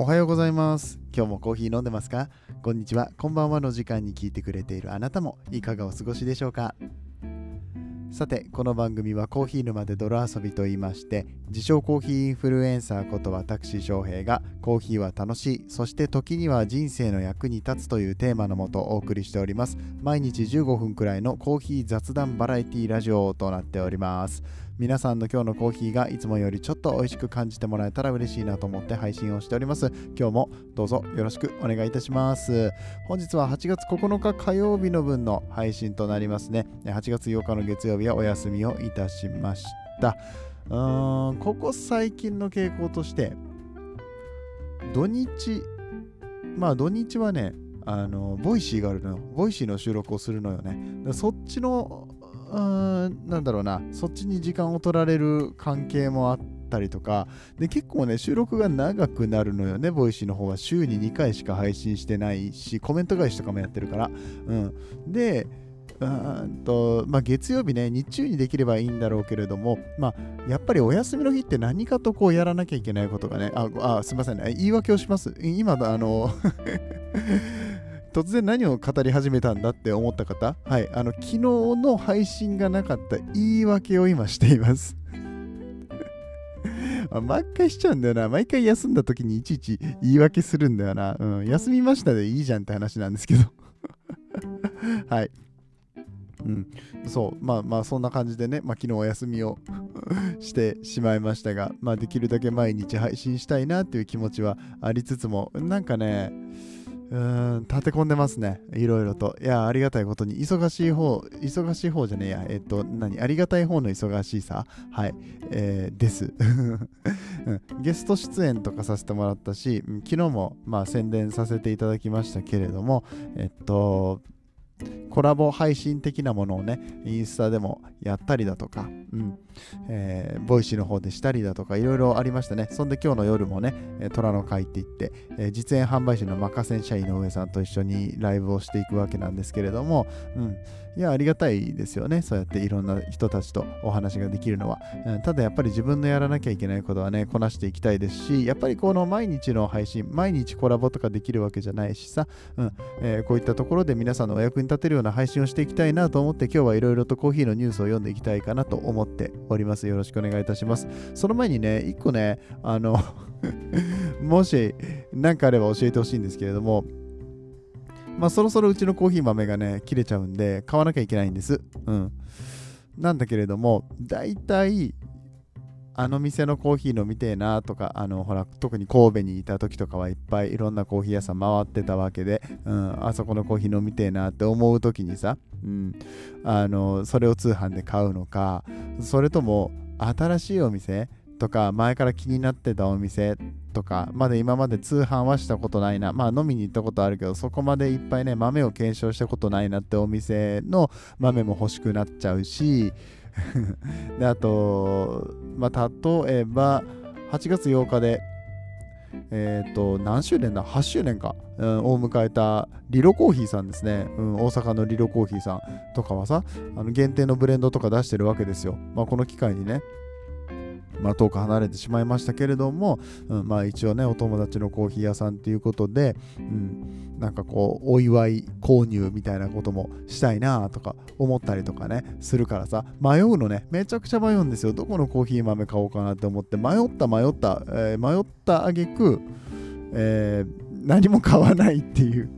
おはようございます。今日もコーヒー飲んでますか？こんにちは、こんばんはの時間に聞いてくれているあなたもいかがお過ごしでしょうか？さて、この番組はコーヒー沼で泥遊びと言いまして、自称コーヒーインフルエンサーこと私翔平がコーヒーは楽しい、そして時には人生の役に立つというテーマのもとお送りしております。毎日15分くらいのコーヒー雑談バラエティラジオとなっております。皆さんの今日のコーヒーがいつもよりちょっと美味しく感じてもらえたら嬉しいなと思って配信をしております。今日もどうぞよろしくお願いいたします。本日は8月9日火曜日の分の配信となりますね。8月8日の月曜日はお休みをいたしました。ここ最近の傾向として、土日はね、ボイシーがあるのよ。ボイシーの収録をするのよね。そっちのそっちに時間を取られる関係もあったりとかで、結構ね収録が長くなるのよね。ボイシーの方は週に2回しか配信してないし、コメント返しとかもやってるから、で月曜日ね、日中にできればいいんだろうけれども、やっぱりお休みの日って何かとこうやらなきゃいけないことがね、すいませんね、言い訳をします。今突然何を語り始めたんだって思った方、はい、昨日の配信がなかった言い訳を今しています毎回しちゃうんだよな。毎回休んだ時にいちいち言い訳するんだよな、休みましたでいいじゃんって話なんですけどはい、そうそんな感じでね、昨日お休みをしてしまいましたが、できるだけ毎日配信したいなという気持ちはありつつも、なんかね立て込んでますね、いろいろと。いや、ありがたいことに忙しい方じゃねえや、ありがたい方の忙しいさ、はい、ですゲスト出演とかさせてもらったし、昨日も宣伝させていただきましたけれども、コラボ配信的なものをね、インスタでもやったりだとか、ボイシーの方でしたりだとか、いろいろありましたね。そんで今日の夜もね、虎の会っていって、実演販売士のマカセン社員の上さんと一緒にライブをしていくわけなんですけれども、いや、ありがたいですよね。そうやっていろんな人たちとお話ができるのは、ただやっぱり自分のやらなきゃいけないことはね、こなしていきたいですし、やっぱりこの毎日の配信、毎日コラボとかできるわけじゃないしさ、こういったところで皆さんのお役に立てるような配信をしていきたいなと思って、今日はいろいろとコーヒーのニュースを読んでいきたいかなと思っております。よろしくお願いいたします。その前にね、一個ねもし何かあれば教えてほしいんですけれども、そろそろうちのコーヒー豆がね切れちゃうんで買わなきゃいけないんです、なんだけれども、だいたいあの店のコーヒー飲みてえなとか、特に神戸にいた時とかはいっぱいいろんなコーヒー屋さん回ってたわけで、あそこのコーヒー飲みてえなって思う時にさ、それを通販で買うのか、それとも新しいお店とか前から気になってたお店とかまで今まで通販はしたことないな、飲みに行ったことあるけどそこまでいっぱいね豆を検証したことないなってお店の豆も欲しくなっちゃうしで、あと、例えば8月8日で何周年だ、8周年か、を迎えたリロコーヒーさんですね、大阪のリロコーヒーさんとかはさ、限定のブレンドとか出してるわけですよ。この機会にね、遠く離れてしまいましたけれども、一応ねお友達のコーヒー屋さんということで、なんかこうお祝い購入みたいなこともしたいなとか思ったりとかねするからさ、迷うのね、めちゃくちゃ迷うんですよ。どこのコーヒー豆買おうかなって思って迷った挙句、何も買わないっていう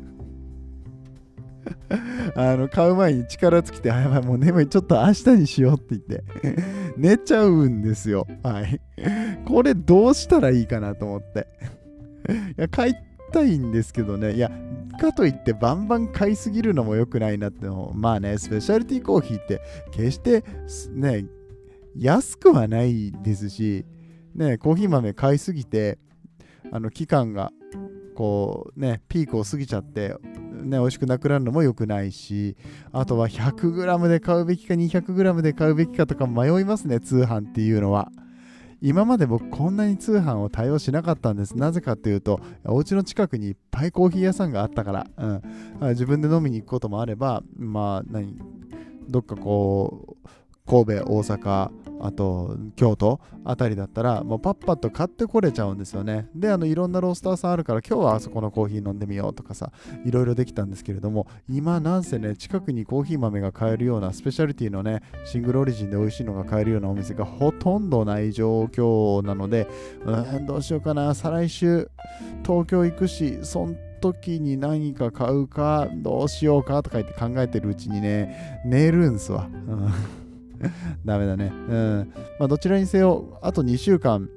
買う前に力尽きて、やばいもう眠い、ちょっと明日にしようって言って寝ちゃうんですよ。はいこれどうしたらいいかなと思っていや買いたいんですけどね、いやかといってバンバン買いすぎるのも良くないなっての、スペシャリティコーヒーって決してね安くはないですしね、コーヒー豆買いすぎて期間がこうねピークを過ぎちゃってね、美味しくなくなるのも良くないし、あとは 100g で買うべきか 200g で買うべきかとか迷いますね、通販っていうのは。今まで僕こんなに通販を対応しなかったんです。なぜかというと、お家の近くにいっぱいコーヒー屋さんがあったから、自分で飲みに行くこともあれば、どっかこう神戸、大阪、あと京都あたりだったらもうパッパッと買ってこれちゃうんですよね。で、いろんなロースターさんあるから、今日はあそこのコーヒー飲んでみようとかさ、いろいろできたんですけれども、今なんせね、近くにコーヒー豆が買えるようなスペシャリティのね、シングルオリジンで美味しいのが買えるようなお店がほとんどない状況なので、どうしようかな。再来週東京行くし、そん時に何か買うかどうしようかとか言って考えてるうちにね、寝るんすわ。ダメだね。どちらにせよ、あと2週間、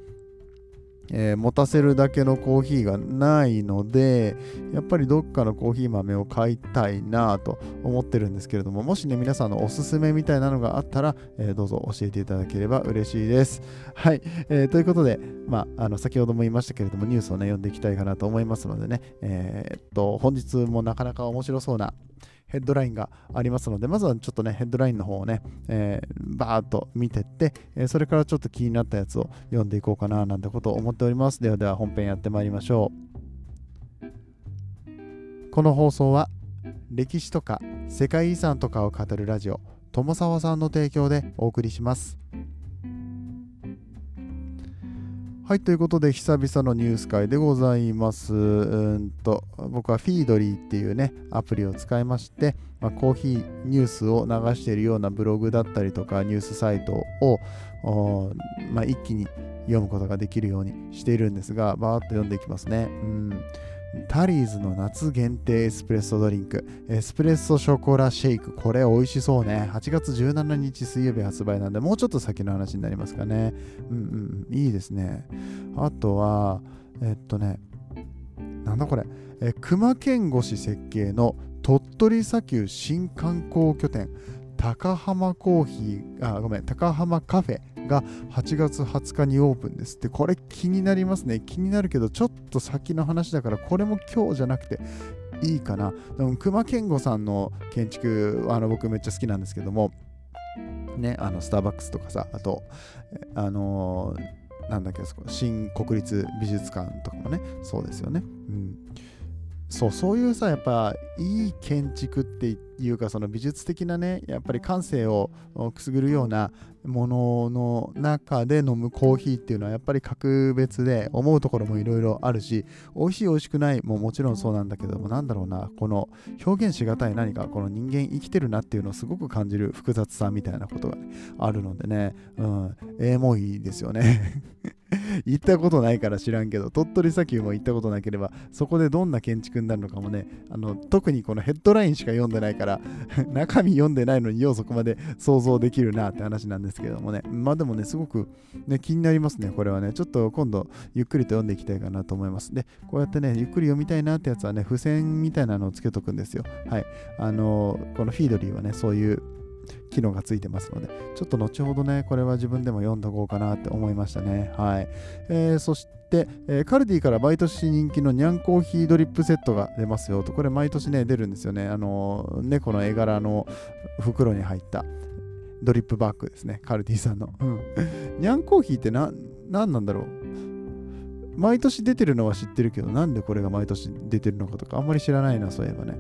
持たせるだけのコーヒーがないので、やっぱりどっかのコーヒー豆を買いたいなと思ってるんですけれども、もしね、皆さんのおすすめみたいなのがあったら、どうぞ教えていただければ嬉しいです。はい。ということで、先ほども言いましたけれども、ニュースをね、読んでいきたいかなと思いますのでね、本日もなかなか面白そうなヘッドラインがありますので、まずはちょっとね、ヘッドラインの方をね、バーっと見てって、それからちょっと気になったやつを読んでいこうかななんてことを思っております。ではでは本編やってまいりましょう。この放送は歴史とか世界遺産とかを語るラジオ、友澤さんの提供でお送りします。はい、ということで久々のニュース会でございます。僕はフィードリーっていうね、アプリを使いまして、コーヒーニュースを流しているようなブログだったりとかニュースサイトを、一気に読むことができるようにしているんですが、バーッと読んでいきますね。タリーズの夏限定エスプレッソドリンク、エスプレッソショコラシェイク、これ美味しそうね。8月17日水曜日発売なんで、もうちょっと先の話になりますかね。いいですね。あとはなんだこれ、熊健吾氏設計の鳥取砂丘新観光拠点高浜カフェが8月20日にオープンですって。これ気になりますね。気になるけど、ちょっと先の話だから、これも今日じゃなくていいかな。でも熊健吾さんの建築、僕めっちゃ好きなんですけどもね、スターバックスとかさ、あと新国立美術館とかもね、そうですよね。そういうさ、やっぱいい建築っていうか、その美術的なね、やっぱり感性をくすぐるようなものの中で飲むコーヒーっていうのはやっぱり格別で、思うところもいろいろあるし、美味しい美味しくないももちろんそうなんだけども、なんだろうな、この表現しがたい何か、この人間生きてるなっていうのをすごく感じる複雑さみたいなことが、あるのでね、もういいですよね。行ったことないから知らんけど、鳥取砂丘も行ったことなければ、そこでどんな建築になるのかもね、特にこのヘッドラインしか読んでないから中身読んでないのにようそこまで想像できるなって話なんですけどもね。でもね、すごく、ね、気になりますね。これはね、ちょっと今度ゆっくりと読んでいきたいかなと思います。で、こうやってね、ゆっくり読みたいなってやつはね、付箋みたいなのをつけとくんですよ。はい。このフィードリーはね、そういう機能がついてますので、ちょっと後ほどね、これは自分でも読んどこうかなって思いましたね。はい。そして、カルディから毎年人気のニャンコーヒードリップセットが出ますよと。これ毎年ね、出るんですよね。猫の絵柄の袋に入ったドリップバッグですね、カルディさんの。ニャンコーヒーって何なんだろう。毎年出てるのは知ってるけど、なんでこれが毎年出てるのかとかあんまり知らないな、そういえばね。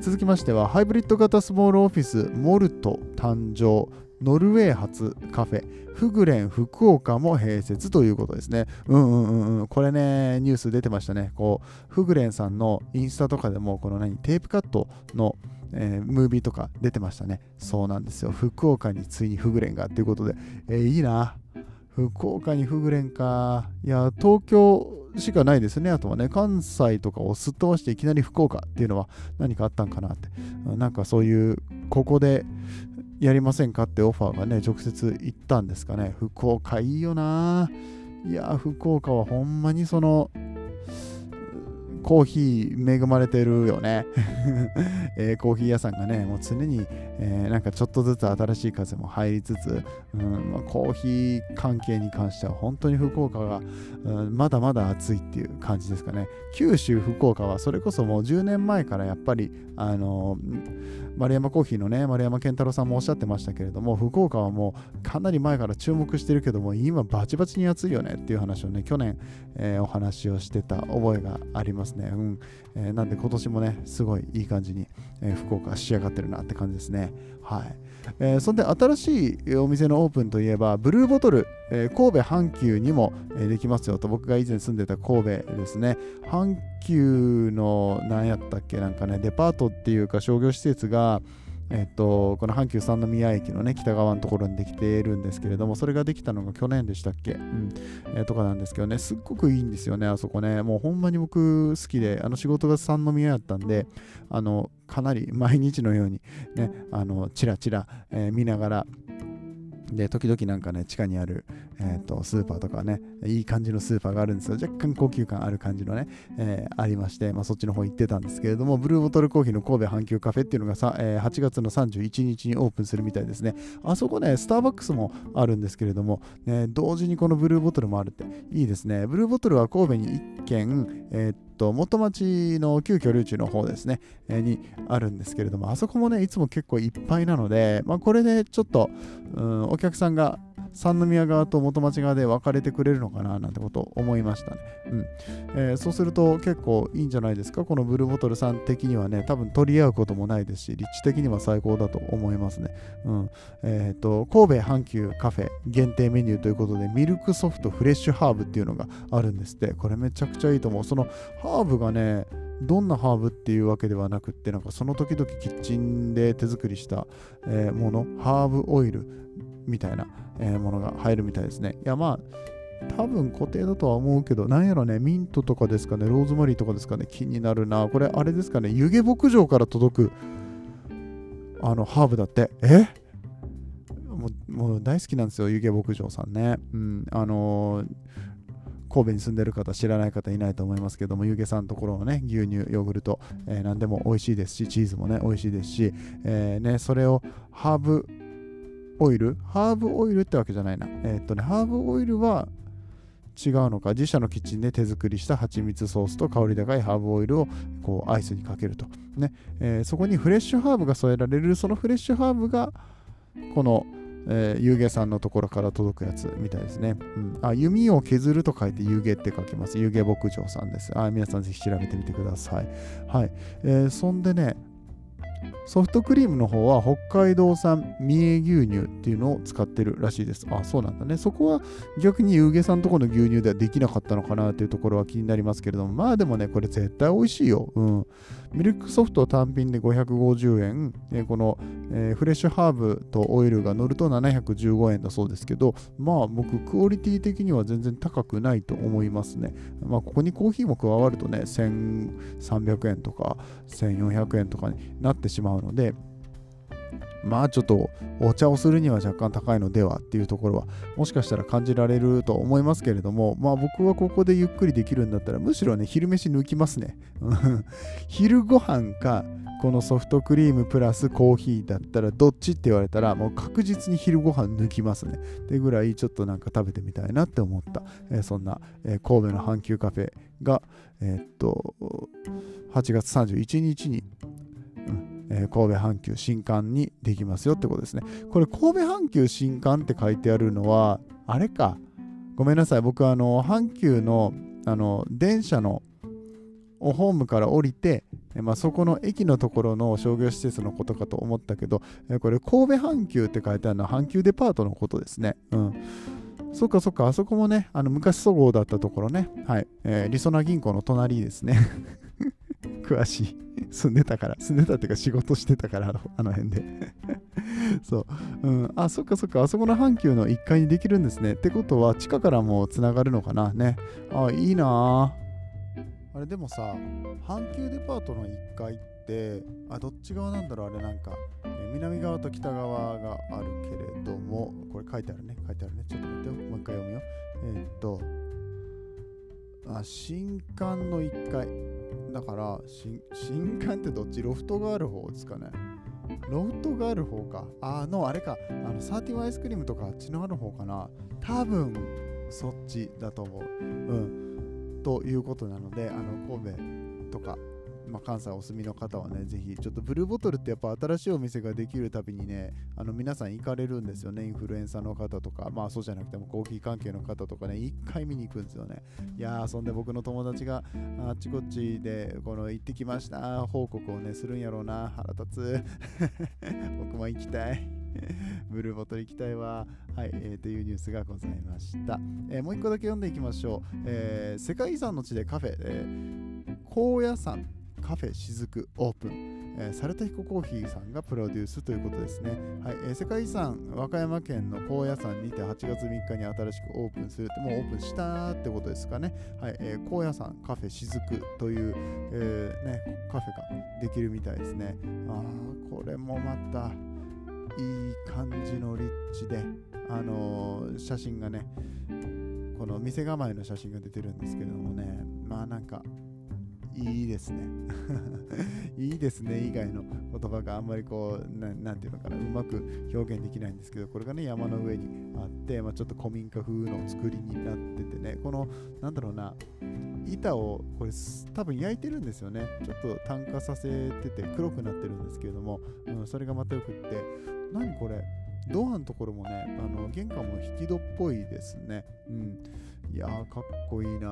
続きましては、ハイブリッド型スモールオフィスモルト誕生、ノルウェー発カフェフグレン福岡も併設ということですね。これね、ニュース出てましたね。こうフグレンさんのインスタとかでも、このテープカットのムービーとか出てましたね。そうなんですよ。福岡についにフグレンがということで、いいな。福岡にフグレンか。いや、東京しかないですね。あとはね、関西とかをすっ飛ばしていきなり福岡っていうのは何かあったんかなって。なんかそういう、ここでやりませんかってオファーがね、直接行ったんですかね。福岡いいよな。いや、福岡はほんまにそのコーヒー恵まれてるよね。コーヒー屋さんがね、もう常に、ちょっとずつ新しい風も入りつつ、コーヒー関係に関しては本当に福岡が、まだまだ暑いっていう感じですかね。九州福岡はそれこそもう10年前からやっぱり丸山コーヒーのね、丸山健太郎さんもおっしゃってましたけれども、福岡はもうかなり前から注目してるけども、今バチバチに暑いよねっていう話をね、去年、お話をしてた覚えがありますね。なんで今年もね、すごいいい感じに、福岡仕上がってるなって感じですね。はい。そんで新しいお店のオープンといえばブルーボトル、神戸阪急にもできますよと。僕が以前住んでた神戸ですね、阪急の何やったっけなんかね、デパートっていうか商業施設がこの阪急三宮駅のね北側のところにできているんですけれども、それができたのが去年でしたっけ、とかなんですけどね、すっごくいいんですよねあそこね。もうほんまに僕好きで、仕事が三宮だったんでかなり毎日のようにねチラチラ、見ながらで、時々なんかね地下にある、スーパーとかね、いい感じのスーパーがあるんですよ。若干高級感ある感じのね、ありまして、そっちの方行ってたんですけれども、ブルーボトルコーヒーの神戸阪急カフェっていうのがさ、8月の31日にオープンするみたいですね。あそこねスターバックスもあるんですけれども、ね、同時にこのブルーボトルもあるっていいですね。ブルーボトルは神戸に1軒、元町の旧居留地の方ですねにあるんですけれども、あそこもねいつも結構いっぱいなので、これでちょっとお客さんが三宮側と元町側で分かれてくれるのかななんてことを思いましたね。そうすると結構いいんじゃないですか。このブルーボトルさん的にはね、多分取り合うこともないですし、立地的には最高だと思いますね。神戸阪急カフェ限定メニューということで、ミルクソフトフレッシュハーブっていうのがあるんですって。これめちゃくちゃいいと思う。そのハーブがね、どんなハーブっていうわけではなくって、なんかその時々キッチンで手作りした、もの、ハーブオイルみたいな、ものが入るみたいですね。いや多分固定だとは思うけど、なんやろね、ミントとかですかね、ローズマリーとかですかね。気になるな。これあれですかね、湯気牧場から届くハーブだって。もう大好きなんですよ、湯気牧場さんね。神戸に住んでる方知らない方いないと思いますけども、ゆげさんのところのね牛乳ヨーグルト、何でも美味しいですし、チーズもね美味しいですし、それをハーブオイルってわけじゃないな、ハーブオイルは違うのか、自社のキッチンで手作りした蜂蜜ソースと香り高いハーブオイルをこうアイスにかけるとね、そこにフレッシュハーブが添えられる。そのフレッシュハーブがこの湯気さんのところから届くやつみたいですね。弓を削ると書いて湯気って書きます。湯気牧場さんです。皆さんぜひ調べてみてください。はい。そんでね、ソフトクリームの方は北海道産三重牛乳っていうのを使ってるらしいです。そうなんだね。そこは逆に湯気さんとこの牛乳ではできなかったのかなというところは気になりますけれども、でもねこれ絶対美味しいよ。ミルクソフト単品で550円、この、フレッシュハーブとオイルが乗ると715円だそうですけど、僕クオリティ的には全然高くないと思いますね。ここにコーヒーも加わるとね1300円とか1400円とかになってしまうので、ちょっとお茶をするには若干高いのではっていうところはもしかしたら感じられると思いますけれども、僕はここでゆっくりできるんだったらむしろね昼飯抜きますね。昼ご飯かこのソフトクリームプラスコーヒーだったらどっちって言われたらもう確実に昼ご飯抜きますねってぐらい、ちょっとなんか食べてみたいなって思った、そんな、神戸の阪急カフェが8月31日に神戸阪急新館にできますよってことですね。これ神戸阪急新館って書いてあるのはあれか、ごめんなさい、僕阪急の電車のホームから降りて、そこの駅のところの商業施設のことかと思ったけど、これ神戸阪急って書いてあるのは阪急デパートのことですね。そっかそっか、あそこもね昔そごうだったところね。はい、りそな銀行の隣ですね。詳しい。住んでたっていうか仕事してたからあの辺で。そう、そっかそっか、あそこの阪急の1階にできるんですね。ってことは地下からもつながるのかなね。いいなあ。あれでもさ、阪急デパートの1階ってどっち側なんだろう、あれなんか南側と北側があるけれども、これ書いてあるね、ちょっと待ってよ、もう一回読むよ。新館の1階だから、新館ってどっち、ロフトがある方ですかね。ロフトがある方か、あれか、31アイスクリームとかあっちのある方かな、多分そっちだと思う。ということなので、神戸とか関西お住みの方はね、ぜひちょっとブルーボトルってやっぱ新しいお店ができるたびにね、皆さん行かれるんですよね。インフルエンサーの方とか、まあそうじゃなくてもコーヒー関係の方とかね、一回見に行くんですよね。いやー、そんで僕の友達があっちこっちでこの行ってきました報告をねするんやろうな。腹立つ僕も行きたいブルーボトル行きたいわ。はい、というニュースがございました。もう一個だけ読んでいきましょう。世界遺産の地でカフェ、高野山カフェ雫オープン、猿田彦コーヒーさんがプロデュースということですね。はい、世界遺産和歌山県の高野山にて8月3日に新しくオープンするって、もうオープンしたってことですかね。はい、高野山カフェ雫という、カフェができるみたいですね。これもまたいい感じの立地で、写真がね、この店構えの写真が出てるんですけれどもね、まあなんかいいですねいいですね以外の言葉があんまりこう なんていうのかなうまく表現できないんですけど、これがね山の上にあって、ちょっと古民家風の作りになっててね、このなんだろうな、板をこれ多分焼いてるんですよね。ちょっと炭化させてて黒くなってるんですけれども、それがまたよくって、何これドアのところもね、玄関も引き戸っぽいですね。いやー、かっこいいな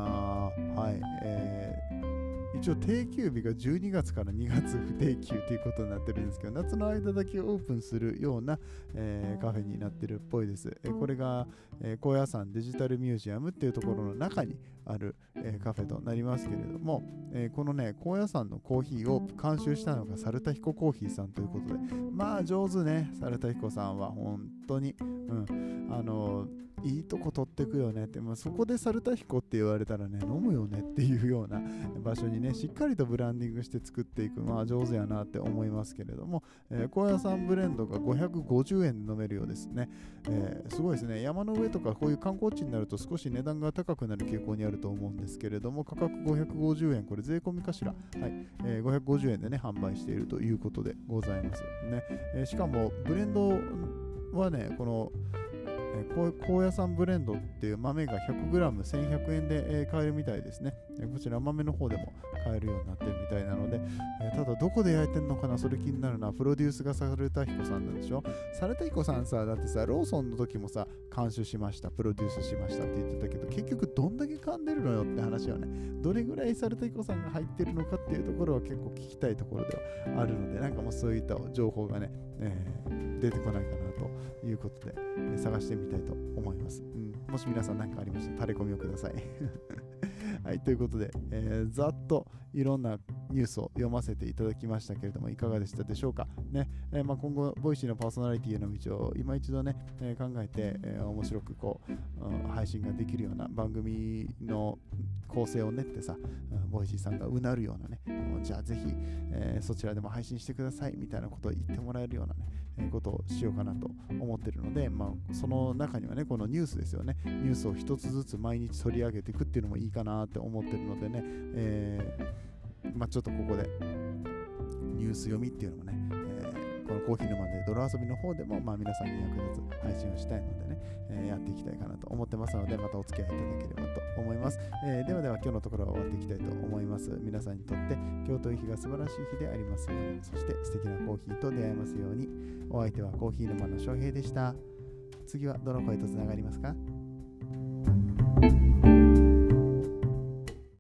ー。はい、一応定休日が12月から2月不定休ということになってるんですけど、夏の間だけオープンするような、カフェになってるっぽいです。これが、高野山デジタルミュージアムっていうところの中にある、カフェとなりますけれども、このね高野山のコーヒーを監修したのが猿田彦コーヒーさんということで、まあ上手ね、猿田彦さんは本当に、いいとこ取ってくよねって、そこで猿田彦って言われたらね、飲むよねっていうような場所にね、しっかりとブランディングして作っていく、上手やなって思いますけれども、高野山ブレンドが550円で飲めるようですね。すごいですね。山の上とかこういう観光地になると少し値段が高くなる傾向にあると思うんですけれども、価格550円、これ税込みかしら。はい、550円でね販売しているということでございますね。しかもブレンドはね、この高野山ブレンドっていう豆が 100g1100 円で買えるみたいですね。こちら豆の方でも買えるようになってるみたいなので、ただどこで焼いてんのかな、それ気になるな。プロデュースが猿田彦さんなんでしょ。猿田彦さんさ、だってさ、ローソンの時もさ、監修しました、プロデュースしましたって言ってたけど、結局どんだけ噛んでるのよって話はね、どれぐらい猿田彦さんが入ってるのかっていうところは結構聞きたいところではあるので、なんかもうそういった情報がね、出てこないかなということで、探してみたいと思います。もし皆さん何かありましたら垂れ込みをくださいはい、ということで、ざっといろんなニュースを読ませていただきましたけれども、いかがでしたでしょうかね。今後ボイシーのパーソナリティへの道を今一度ね、考えて、面白くこう、配信ができるような番組の構成を練ってさ、ボイシーさんがうなるようなね、じゃあぜひ、そちらでも配信してくださいみたいなことを言ってもらえるようなね、ことをしようかなと思ってるので、その中にはね、このニュースですよね、ニュースを一つずつ毎日取り上げていくっていうのもいいかなって思ってるのでね、ちょっとここでニュース読みっていうのもね、このコーヒー沼で泥遊びの方でも、皆さんに役立つ配信をしたいのでね、やっていきたいかなと思ってますので、またお付き合いいただければと思います。ではでは今日のところは終わっていきたいと思います。皆さんにとって今日という日が素晴らしい日でありますように、そして素敵なコーヒーと出会えますように。お相手はコーヒー沼の翔平でした。次はどの声とつながりますか？